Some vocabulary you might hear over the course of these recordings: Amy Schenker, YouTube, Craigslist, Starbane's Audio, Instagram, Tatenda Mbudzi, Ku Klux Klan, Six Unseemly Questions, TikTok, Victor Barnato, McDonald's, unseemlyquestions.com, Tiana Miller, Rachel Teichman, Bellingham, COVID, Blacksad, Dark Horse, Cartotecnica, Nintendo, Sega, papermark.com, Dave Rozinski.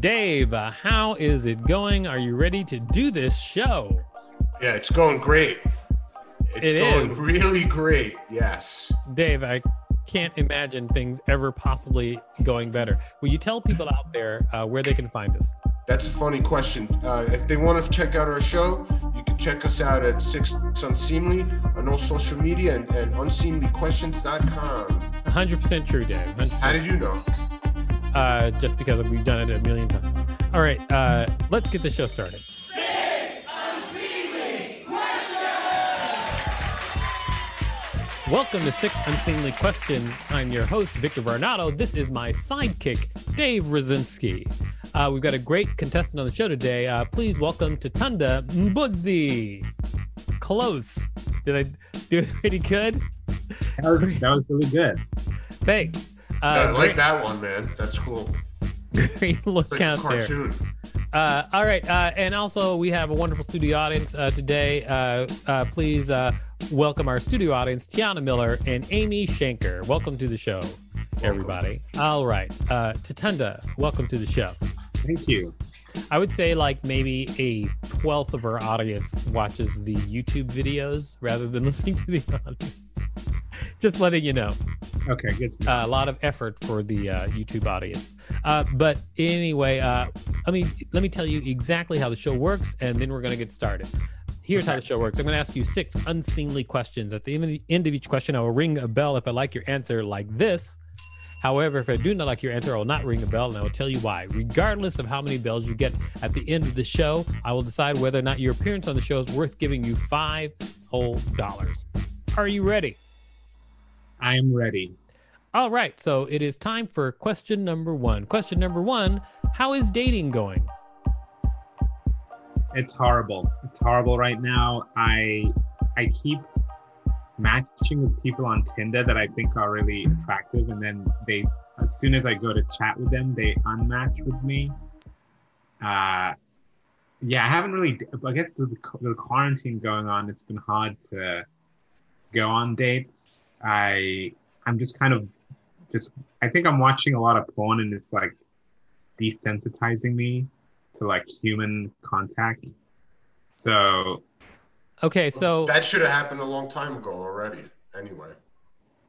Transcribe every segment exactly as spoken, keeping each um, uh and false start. Dave, uh, how is it going? Are you ready to do this show? Yeah, it's going great. It's it going is. really great. Yes. Dave, I can't imagine things ever possibly going better. Will you tell people out there uh, where they can find us? That's a funny question. Uh, if they want to check out our show, you can check us out at Six Unseemly on all social media and, and unseemly questions dot com. one hundred percent true, Dave. one hundred percent. How did you know? Uh, just because we've done it a million times. All right, uh, let's get the show started. Six Unseemly Questions! Welcome to Six Unseemly Questions. I'm your host, Victor Barnato. This is my sidekick, Dave Rozinski. Uh, we've got a great contestant on the show today. Uh, please welcome Tatenda Mbudzi. Close. Did I do it pretty good? That was, that was really good. Thanks. Uh, yeah, I like great, that one, man. That's cool. Great look like out there. Uh, all right. Uh, and also, we have a wonderful studio audience uh, today. Uh, uh, please uh, welcome our studio audience, Tiana Miller and Amy Schenker. Welcome to the show, welcome. everybody. All right. Uh, Tatenda, welcome to the show. Thank you. I would say like maybe a twelfth of our audience watches the YouTube videos rather than listening to the audio. Just letting you know. Okay, good to know. Uh, a lot of effort for the uh, YouTube audience. Uh, but anyway, uh, let me let me tell you exactly how the show works, and then we're going to get started. Here's okay. how the show works. I'm going to ask you six unseemly questions. At the end of each question, I will ring a bell if I like your answer, like this. However, if I do not like your answer, I will not ring a bell, and I will tell you why. Regardless of how many bells you get at the end of the show, I will decide whether or not your appearance on the show is worth giving you five whole dollars. Are you ready? I am ready. All right. So it is time for question number one. Question number one. How is dating going? It's horrible. It's horrible right now. I I keep matching with people on Tinder that I think are really attractive. And then they, as soon as I go to chat with them, they unmatch with me. Uh, yeah, I haven't really, I guess with the quarantine going on, it's been hard to go on dates. I, I'm just kind of just, I think I'm watching a lot of porn and it's like desensitizing me to like human contact. So. Okay. So that should have happened a long time ago already. Anyway.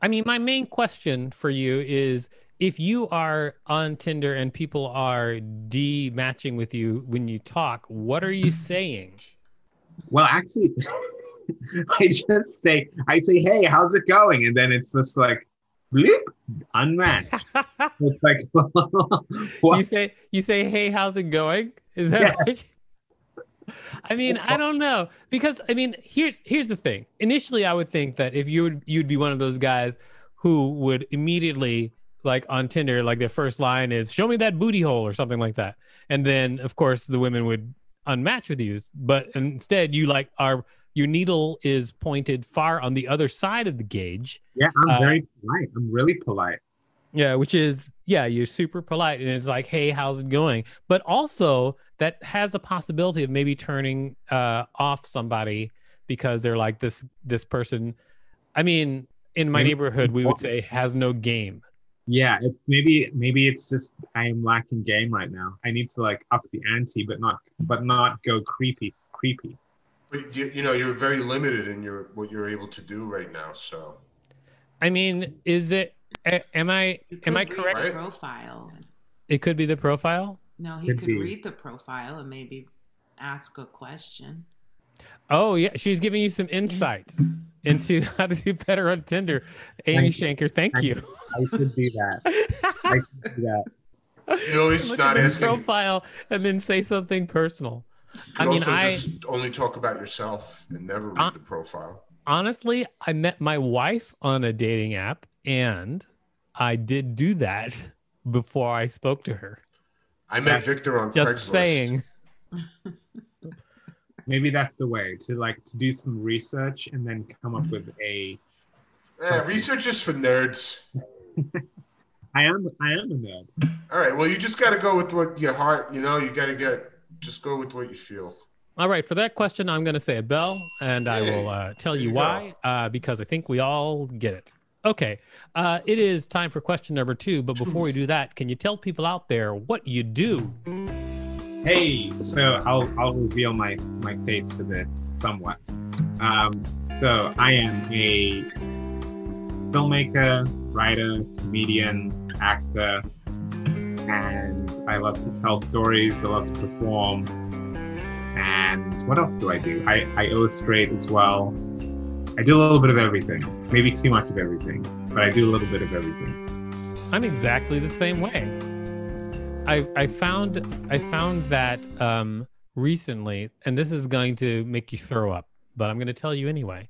I mean, my main question for you is if you are on Tinder and people are de-matching with you when you talk, what are you saying? Well, actually... I just say, I say, hey, how's it going? And then it's just like, bloop, unmatched. It's like, what? You say, you say, hey, how's it going? Is that yes. right? I mean, I don't know. Because, I mean, here's here's the thing. Initially, I would think that if you would, you'd be one of those guys who would immediately, like on Tinder, like their first line is, show me that booty hole or something like that. And then, of course, the women would unmatch with you. But instead, you like are... Your needle is pointed far on the other side of the gauge. Yeah, I'm uh, very polite. I'm really polite. Yeah, which is, yeah, you're super polite. And it's like, hey, how's it going? But also that has a possibility of maybe turning uh, off somebody because they're like this, this person. I mean, in my maybe, neighborhood, we would say has no game. Yeah, it, maybe maybe it's just I am lacking game right now. I need to like up the ante, but not but not go creepy, creepy. But you, you know, you're very limited in your what you're able to do right now. So, I mean, is it? Am I? Am I correct? The profile. It could be the profile. No, he could, could read the profile and maybe ask a question. Oh yeah, she's giving you some insight into how to do better on Tinder. Amy thank Schenker, thank you. you. I should do that. I should do that. You know, he's not asking profile and then say something personal. You I mean, also I just only talk about yourself and never read uh, the profile. Honestly, I met my wife on a dating app And I did do that before I spoke to her. I met Victor on Craigslist. Just saying. Maybe that's the way to like to do some research and then come up with a. Yeah, research is for nerds. I am. I am a nerd. All right. Well, you just got to go with what your heart. You know, you got to get. Just go with what you feel. All right. For that question, I'm going to say a bell, and hey, I will uh, tell you, you why. Uh, because I think we all get it. Okay. Uh, it is time for question number two. But before we do that, can you tell people out there what you do? Hey, so I'll I'll reveal my, my face for this somewhat. Um, so I am a filmmaker, writer, comedian, actor, and I love to tell stories, I love to perform, and what else do I do? I, I illustrate as well. I do a little bit of everything, maybe too much of everything, but I do a little bit of everything. I'm exactly the same way. I, I found I found that um, recently, and this is going to make you throw up, but I'm going to tell you anyway.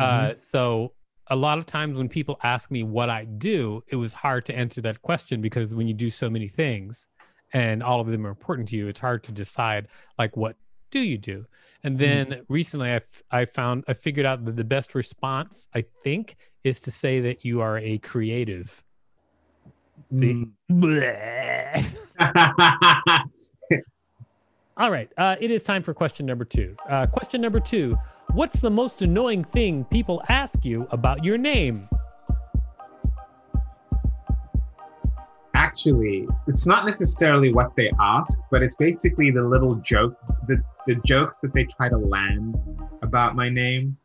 Mm-hmm. Uh, so a lot of times when people ask me what I do, it was hard to answer that question because when you do so many things and all of them are important to you, it's hard to decide like, what do you do? And then mm-hmm. recently I, f- I found, I figured out that the best response, I think, is to say that you are a creative. See? Mm. All right. Uh, it is time for question number two. Uh, question number two. What's the most annoying thing people ask you about your name? Actually, it's not necessarily what they ask, but it's basically the little joke, the, the jokes that they try to land about my name.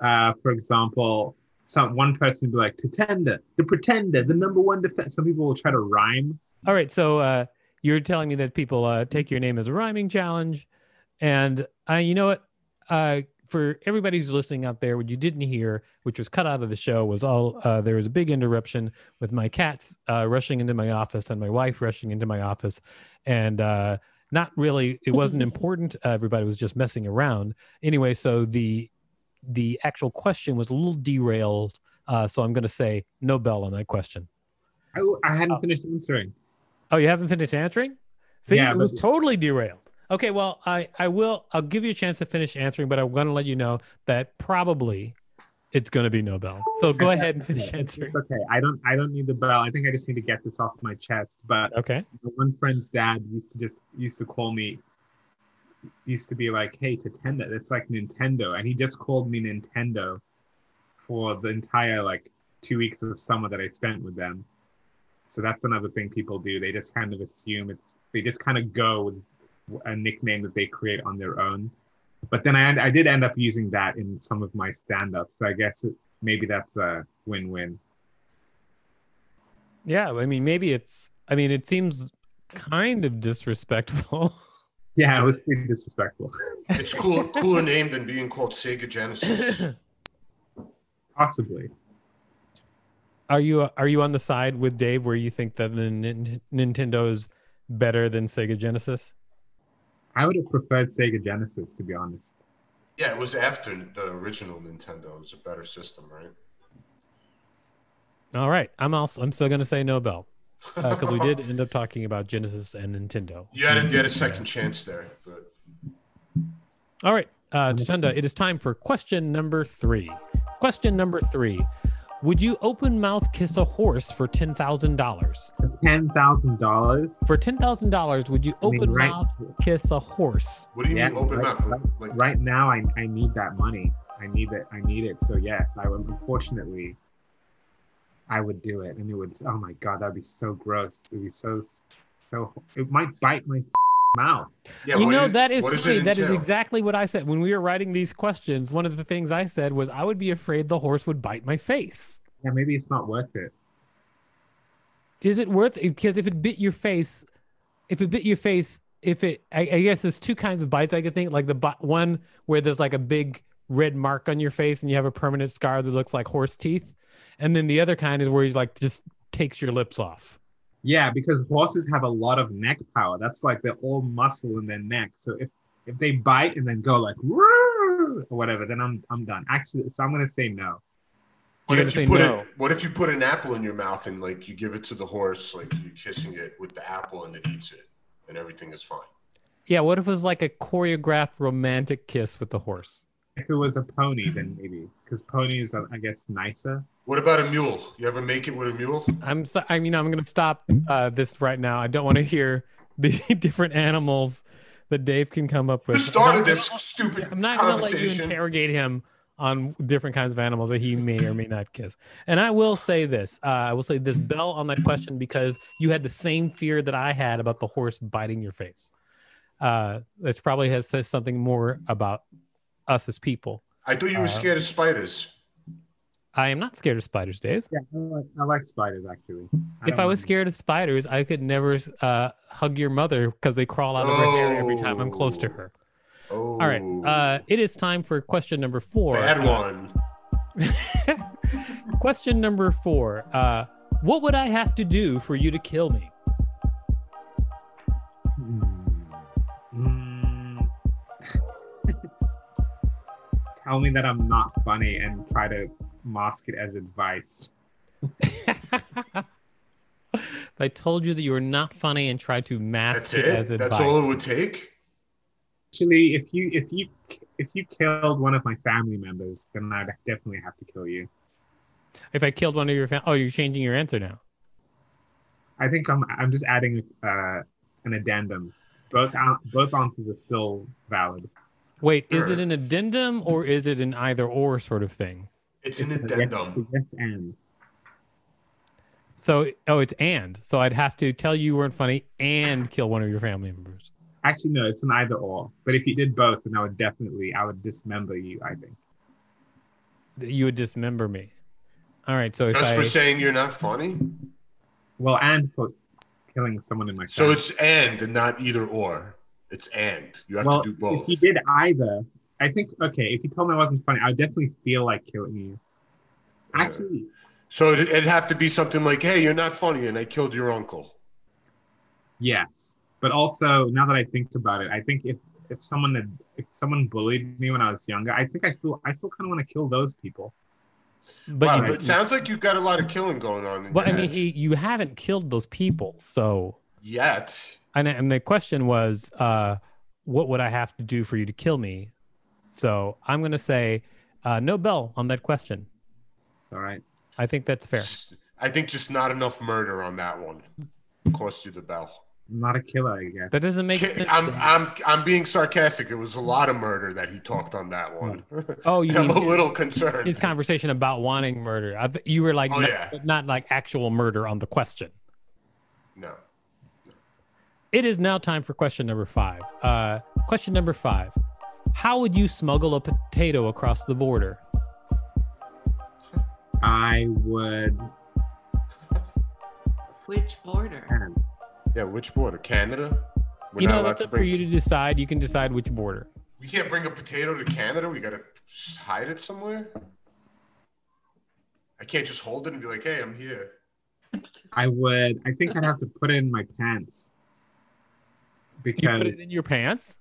Uh, for example, Some one person would be like, Tatenda, the pretender, the number one defense. Some people will try to rhyme. All right. So uh, you're telling me that people uh, take your name as a rhyming challenge. And uh, you know what? Uh, for everybody who's listening out there, what you didn't hear, which was cut out of the show, was all uh, there was a big interruption with my cats uh, rushing into my office and my wife rushing into my office. And uh, not really, it wasn't important. Uh, everybody was just messing around. Anyway, so the the actual question was a little derailed, uh, so I'm going to say no bell on that question. I, I hadn't oh. finished answering. Oh, you haven't finished answering? See, yeah, it was totally derailed. Okay, well, I, I will, I'll give you a chance to finish answering, but I'm going to let you know that probably it's going to be no bell. So go ahead and finish answering. Okay, I don't, I don't need the bell. I think I just need to get this off my chest. But okay, my one friend's dad used to just used to call me. used to be like, hey, Tatenda, that's like Nintendo. And he just called me Nintendo for the entire like two weeks of summer that I spent with them. So that's another thing people do. They just kind of assume it's, they just kind of go with a nickname that they create on their own. But then I, I did end up using that in some of my stand-up. So I guess it, maybe that's a win-win. Yeah, I mean, maybe it's, I mean, it seems kind of disrespectful. Yeah, it was pretty disrespectful. It's cool, cooler name than being called Sega Genesis. Possibly. Are you are you on the side with Dave where you think that the N- Nintendo is better than Sega Genesis? I would have preferred Sega Genesis, to be honest. Yeah, it was after the original Nintendo. It was a better system, right? All right, I'm also I'm still gonna say no bell. Because uh, we did end up talking about Genesis and Nintendo. You had a, you had a second chance there. But... All right, uh, Tatenda, it is time for question number three. Question number three. Would you open mouth kiss a horse for ten thousand dollars? ten thousand dollars? For ten thousand dollars, would you open I mean, right... mouth kiss a horse? What do you yeah, mean open right, mouth? Like... Right now, I, I need that money. I need it. I need it. So yes, I would, unfortunately... I would do it, and it would. Oh my god, that'd be so gross. It'd be so, so. It might bite my mouth. Yeah, you know is, that is funny. That is exactly what I said when we were writing these questions. One of the things I said was I would be afraid the horse would bite my face. Yeah, maybe it's not worth it. Is it worth it? Because if it bit your face, if it bit your face, if it, I, I guess there's two kinds of bites I could think. Like the one where there's like a big red mark on your face and you have a permanent scar that looks like horse teeth. And then the other kind is where he like just takes your lips off. Yeah, because horses have a lot of neck power. That's like they're all muscle in their neck. So if, if they bite and then go like, or whatever, then I'm I'm done. Actually, so I'm going to say no. What if you put no. it, What if you put an apple in your mouth and like you give it to the horse, like you're kissing it with the apple and it eats it, and everything is fine? Yeah. What if it was like a choreographed romantic kiss with the horse? If it was a pony, then maybe, because ponies are, I guess, nicer. What about a mule? You ever make it with a mule? I'm. So, I mean, I'm going to stop uh, this right now. I don't want to hear the different animals that Dave can come up with. You started this stupid I'm not going to let you interrogate him on different kinds of animals that he may or may not kiss. And I will say this. Uh, I will say this, Bell, on that question, because you had the same fear that I had about the horse biting your face. Uh, it probably has says something more about us as people. I thought you were uh, scared of spiders. I am not scared of spiders, Dave. Yeah, I like, I like spiders, actually. I if I was scared of spiders, I could never uh, hug your mother because they crawl out of oh. her hair every time I'm close to her. Oh. All right. Uh, it is time for question number four. Bad one. Uh, question number four. Uh, what would I have to do for you to kill me? Tell me that I'm not funny and try to mask it as advice. If I told you that you were not funny and tried to mask it? it as advice. That's all it would take? Actually, if you if you if you killed one of my family members, then I'd definitely have to kill you. If I killed one of your family, oh, you're changing your answer now. I think I'm I'm just adding uh, an addendum. Both both answers are still valid. Wait, is it an addendum or is it an either or sort of thing? It's an it's addendum. Yes, yes and. So, oh, it's and. So I'd have to tell you you weren't funny and kill one of your family members. Actually, no, it's an either or. But if you did both, then I would definitely, I would dismember you, I think. You would dismember me. All right, so if Just I... for saying you're not funny? Well, and for killing someone in my family. So it's and and not either or. It's and. You have well, to do both. If you did either, I think, okay, if you told me I wasn't funny, I would definitely feel like killing you. Yeah. Actually. So it'd have to be something like, hey, you're not funny, and I killed your uncle. Yes. But also, now that I think about it, I think if, if someone had, if someone bullied me when I was younger, I think I still I still kind of want to kill those people. But wow, you, it sounds like you've got a lot of killing going on. But I mean, he, you haven't killed those people, so yet. And, and the question was, uh, what would I have to do for you to kill me? So I'm going to say uh, no bell on that question. It's all right. I think that's fair. I think just not enough murder on that one. Cost you the bell. I'm not a killer, I guess. That doesn't make Ki- sense. I'm, I'm, I'm being sarcastic. It was a lot of murder that he talked on that one. Oh, you I'm mean, a little concerned. His conversation about wanting murder. I th- you were like, oh, not, yeah. not like actual murder on the question. No. It is now time for question number five. Uh, question number five. How would you smuggle a potato across the border? I would. Which border? Yeah, which border? Canada? We're you know, that's up bring... for you to decide. You can decide which border. We can't bring a potato to Canada. We got to hide it somewhere. I can't just hold it and be like, hey, I'm here. I would. I think I'd have to put it in my pants. Because you put it in your pants?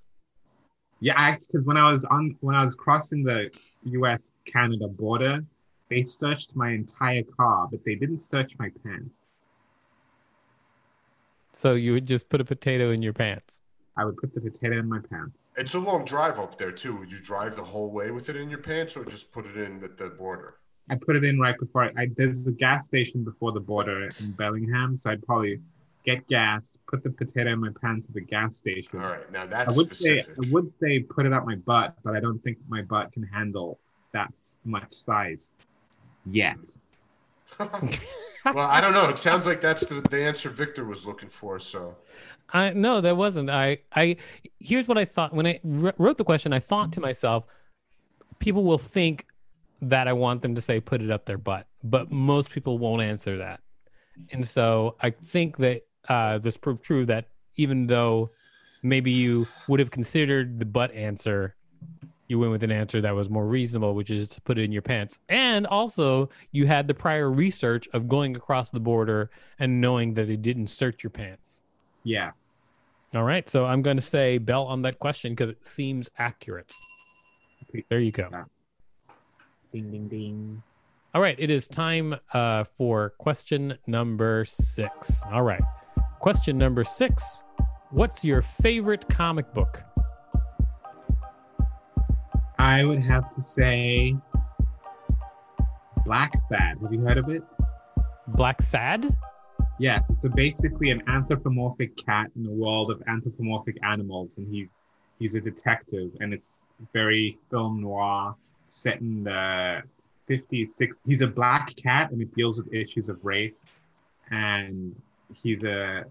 Yeah, because when I was on when I was crossing the U S Canada border, they searched my entire car, but they didn't search my pants. So you would just put a potato in your pants? I would put the potato in my pants. It's a long drive up there too. Would you drive the whole way with it in your pants, or just put it in at the border? I put it in right before. I, I there's a gas station before the border in Bellingham, so I'd probably. Get gas, put the potato in my pants at the gas station. All right, now that's I would specific. Say, I would say put it up my butt, but I don't think my butt can handle that much size yet. Well, I don't know. It sounds like that's the, the answer Victor was looking for. So, I no, that wasn't. I, I here's what I thought when I wrote the question. I thought to myself, people will think that I want them to say put it up their butt, but most people won't answer that. And so I think that uh, this proved true that even though maybe you would have considered the butt answer, you went with an answer that was more reasonable, which is to put it in your pants. And also you had the prior research of going across the border and knowing that they didn't search your pants. Yeah. All right. So I'm going to say bell on that question because it seems accurate. There you go. Ding, ding, ding. All right, it is time uh, for question number six. All right, question number six. What's your favorite comic book? I would have to say Blacksad. Have you heard of it? Blacksad? Yes, it's a basically an anthropomorphic cat in a world of anthropomorphic animals, and he he's a detective, and it's very film noir, set in the fifties, sixties. He's a black cat, and it deals with issues of race, and he's a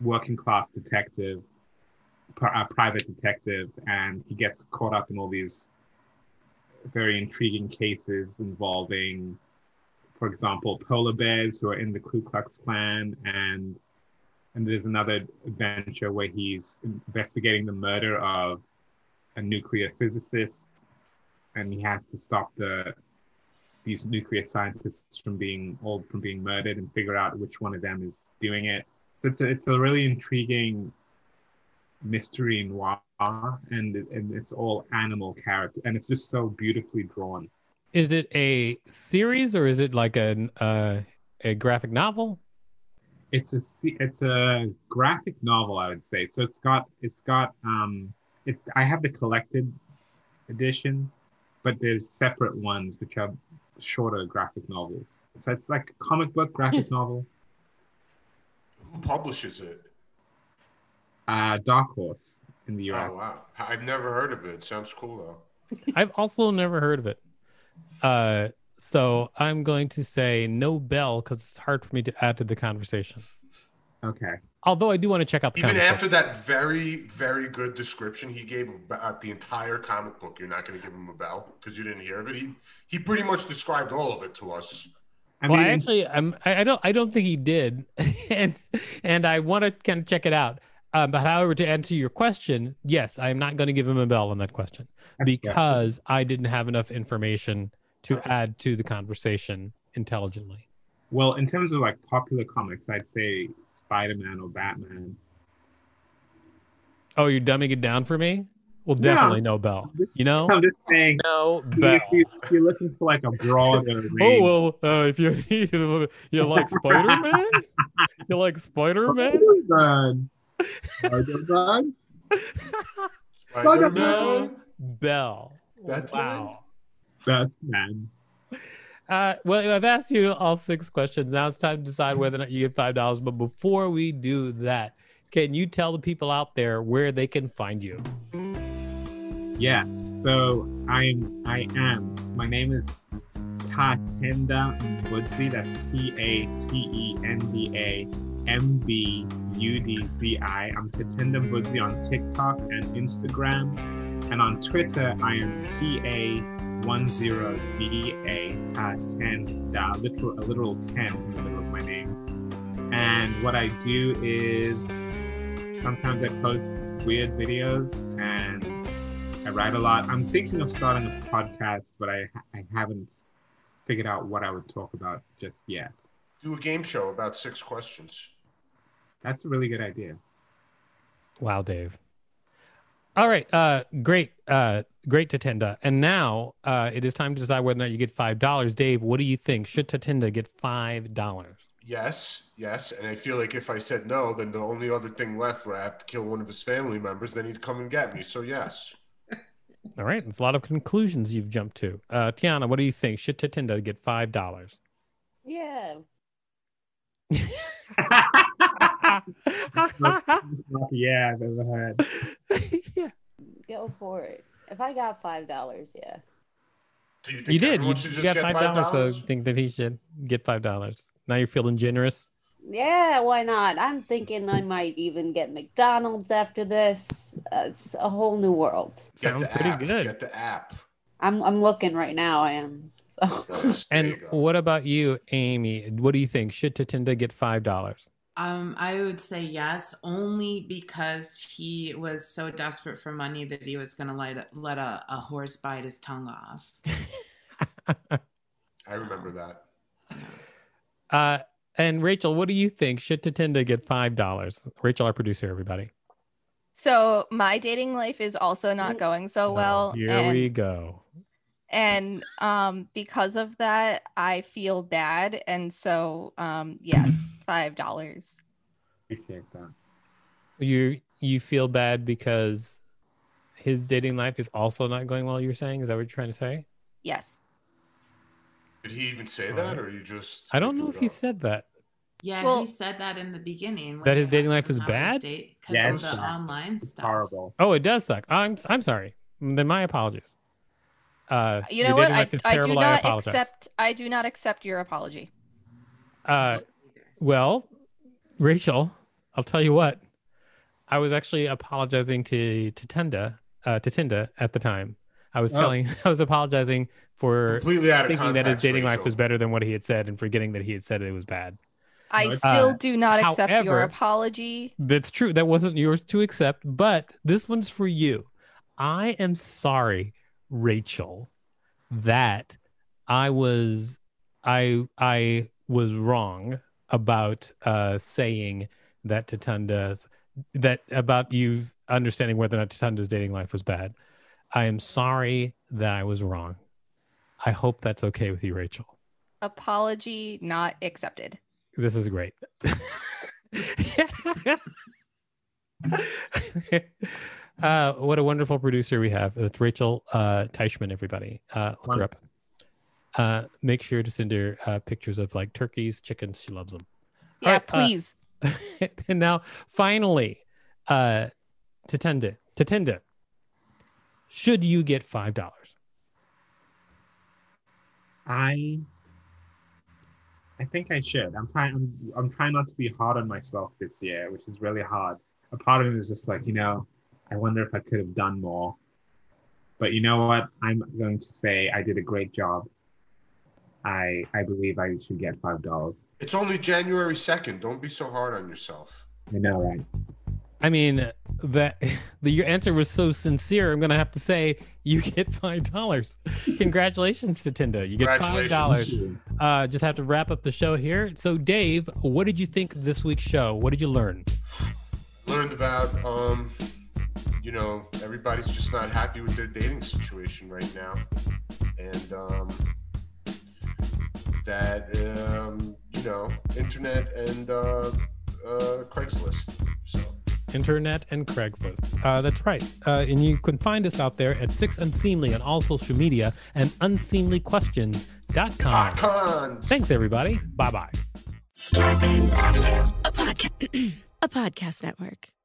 working-class detective, a private detective, and he gets caught up in all these very intriguing cases involving, for example, polar bears who are in the Ku Klux Klan, and and there's another adventure where he's investigating the murder of a nuclear physicist, and he has to stop the these nuclear scientists from being all from being murdered and figure out which one of them is doing it. So it's a, it's a really intriguing mystery noir, and and it's all animal character, and it's just so beautifully drawn. Is it a series or is it like a uh, a graphic novel? It's a it's a graphic novel, I would say. So it's got it's got um it. I have the collected edition, but there's separate ones which are shorter graphic novels. So it's like a comic book graphic novel. Who publishes it? Uh, Dark Horse in the U S. Oh wow! I've never heard of it. Sounds cool though. I've also never heard of it. Uh, so I'm going to say no bell because it's hard for me to add to the conversation. Okay. Although I do want to check out the even after that very very good description he gave about the entire comic book, you're not going to give him a bell because you didn't hear of it. He he pretty much described all of it to us. I mean, well, I actually, I'm I don't I don't think he did, and and I want to kind of check it out. Uh, but however, to answer your question, yes, I am not going to give him a bell on that question That's because good. I didn't have enough information to add to the conversation intelligently. Well, in terms of like popular comics, I'd say Spider-Man or Batman. Oh, you're dumbing it down for me? Well, definitely no, no bell. Just, you know? I'm just saying. No bell. If, you, if you're looking for like a broader range. Oh, well, uh, if you, you, you like Spider-Man? You like Spider-Man? Spider-Man? Spider-Man? Bell. That's wow. Batman. Uh, well, I've asked you all six questions. Now it's time to decide whether or not you get five dollars. But before we do that, can you tell the people out there where they can find you? Yes. So I'm, I am. My name is Tatenda Mbudzi. That's T A T E N D A M B U D Z I. I'm Tatenda Mbudzi on TikTok and Instagram. And on Twitter, I am T A one zero D A, Tatenda, literal, a literal ten in the middle of my name. And what I do is sometimes I post weird videos and I write a lot. I'm thinking of starting a podcast, but I, I haven't figured out what I would talk about just yet. Do a game show about six questions. That's a really good idea. Wow, Dave. All right, uh, great, uh, great Tatenda. And now uh, it is time to decide whether or not you get five dollars. Dave, what do you think? Should Tatenda get five dollars? Yes, yes. And I feel like if I said no, then the only other thing left where I have to kill one of his family members, then he'd come and get me. So yes. All right, it's a lot of conclusions you've jumped to. Uh, Tiana, what do you think? Should Tatenda get five dollars? Yeah. Yeah, I've never heard. Yeah. Go for it. If I got five dollars, yeah. So you, you did. You just got five dollars, so I think that he should get five dollars. Now you're feeling generous. Yeah, why not? I'm thinking I might even get McDonald's after this. Uh, it's a whole new world. Sounds pretty good. Get the app. I'm I'm looking right now. I am. So. And what about you, Amy? What do you think? Should Tatenda get five dollars? Um, I would say yes, only because he was so desperate for money that he was going to let, let a, a horse bite his tongue off. I remember that. Uh, and Rachel, what do you think? Should Tatenda get five dollars? Rachel, our producer, everybody. So my dating life is also not going so well. Oh, here and, we go. And um, because of that, I feel bad. And so, um, yes, five dollars. Appreciate that. You, you feel bad because his dating life is also not going well, you're saying? Is that what you're trying to say? Yes. Did he even say that, or you just... I don't know if he said that. Yeah, well, he said that in the beginning. That his dating life was bad? Yeah, of the online stuff. Horrible. Oh, it does suck. I'm I'm sorry. Then my apologies. Uh, you know what? I, I do not I accept. I do not accept your apology. Uh, well, Rachel, I'll tell you what. I was actually apologizing to Tatenda, uh, Tatenda at the time. I was telling. Oh. I was apologizing for completely out of thinking context, that his dating Rachel. life was better than what he had said, and forgetting that he had said it was bad. I uh, still do not accept however, your apology. That's true. That wasn't yours to accept, but this one's for you. I am sorry, Rachel, that I was I I was wrong about uh, saying that Tatenda's that about you understanding whether or not Tatenda's dating life was bad. I am sorry that I was wrong. I hope that's okay with you, Rachel. Apology not accepted. This is great. uh, what a wonderful producer we have. That's Rachel uh, Teichman, everybody. Uh, look wow. her up. Uh, make sure to send her uh, pictures of like turkeys, chickens. She loves them. Yeah, right, please. Uh, and now, finally, uh, Tatenda. Tatenda, should you get five dollars? I... I think I should. I'm trying. I'm, I'm trying not to be hard on myself this year, which is really hard. A part of me is just like, you know, I wonder if I could have done more. But you know what? I'm going to say I did a great job. I I believe I should get five dollars. It's only January second. Don't be so hard on yourself. I know, right? I mean, that the your answer was so sincere. I'm gonna have to say you get five dollars. Congratulations, Tatenda. You get five dollars. Uh, just have to wrap up the show here. So, Dave, what did you think of this week's show? What did you learn? Learned about, um, you know, everybody's just not happy with their dating situation right now, and um, that um, you know, internet and uh, uh, Craigslist. So. Internet and Craigslist. Uh, that's right. Uh, and you can find us out there at Six Unseemly on all social media and unseemly questions dot com. Icons. Thanks, everybody. Bye-bye. Starbane's Audio, a, podca- a podcast network.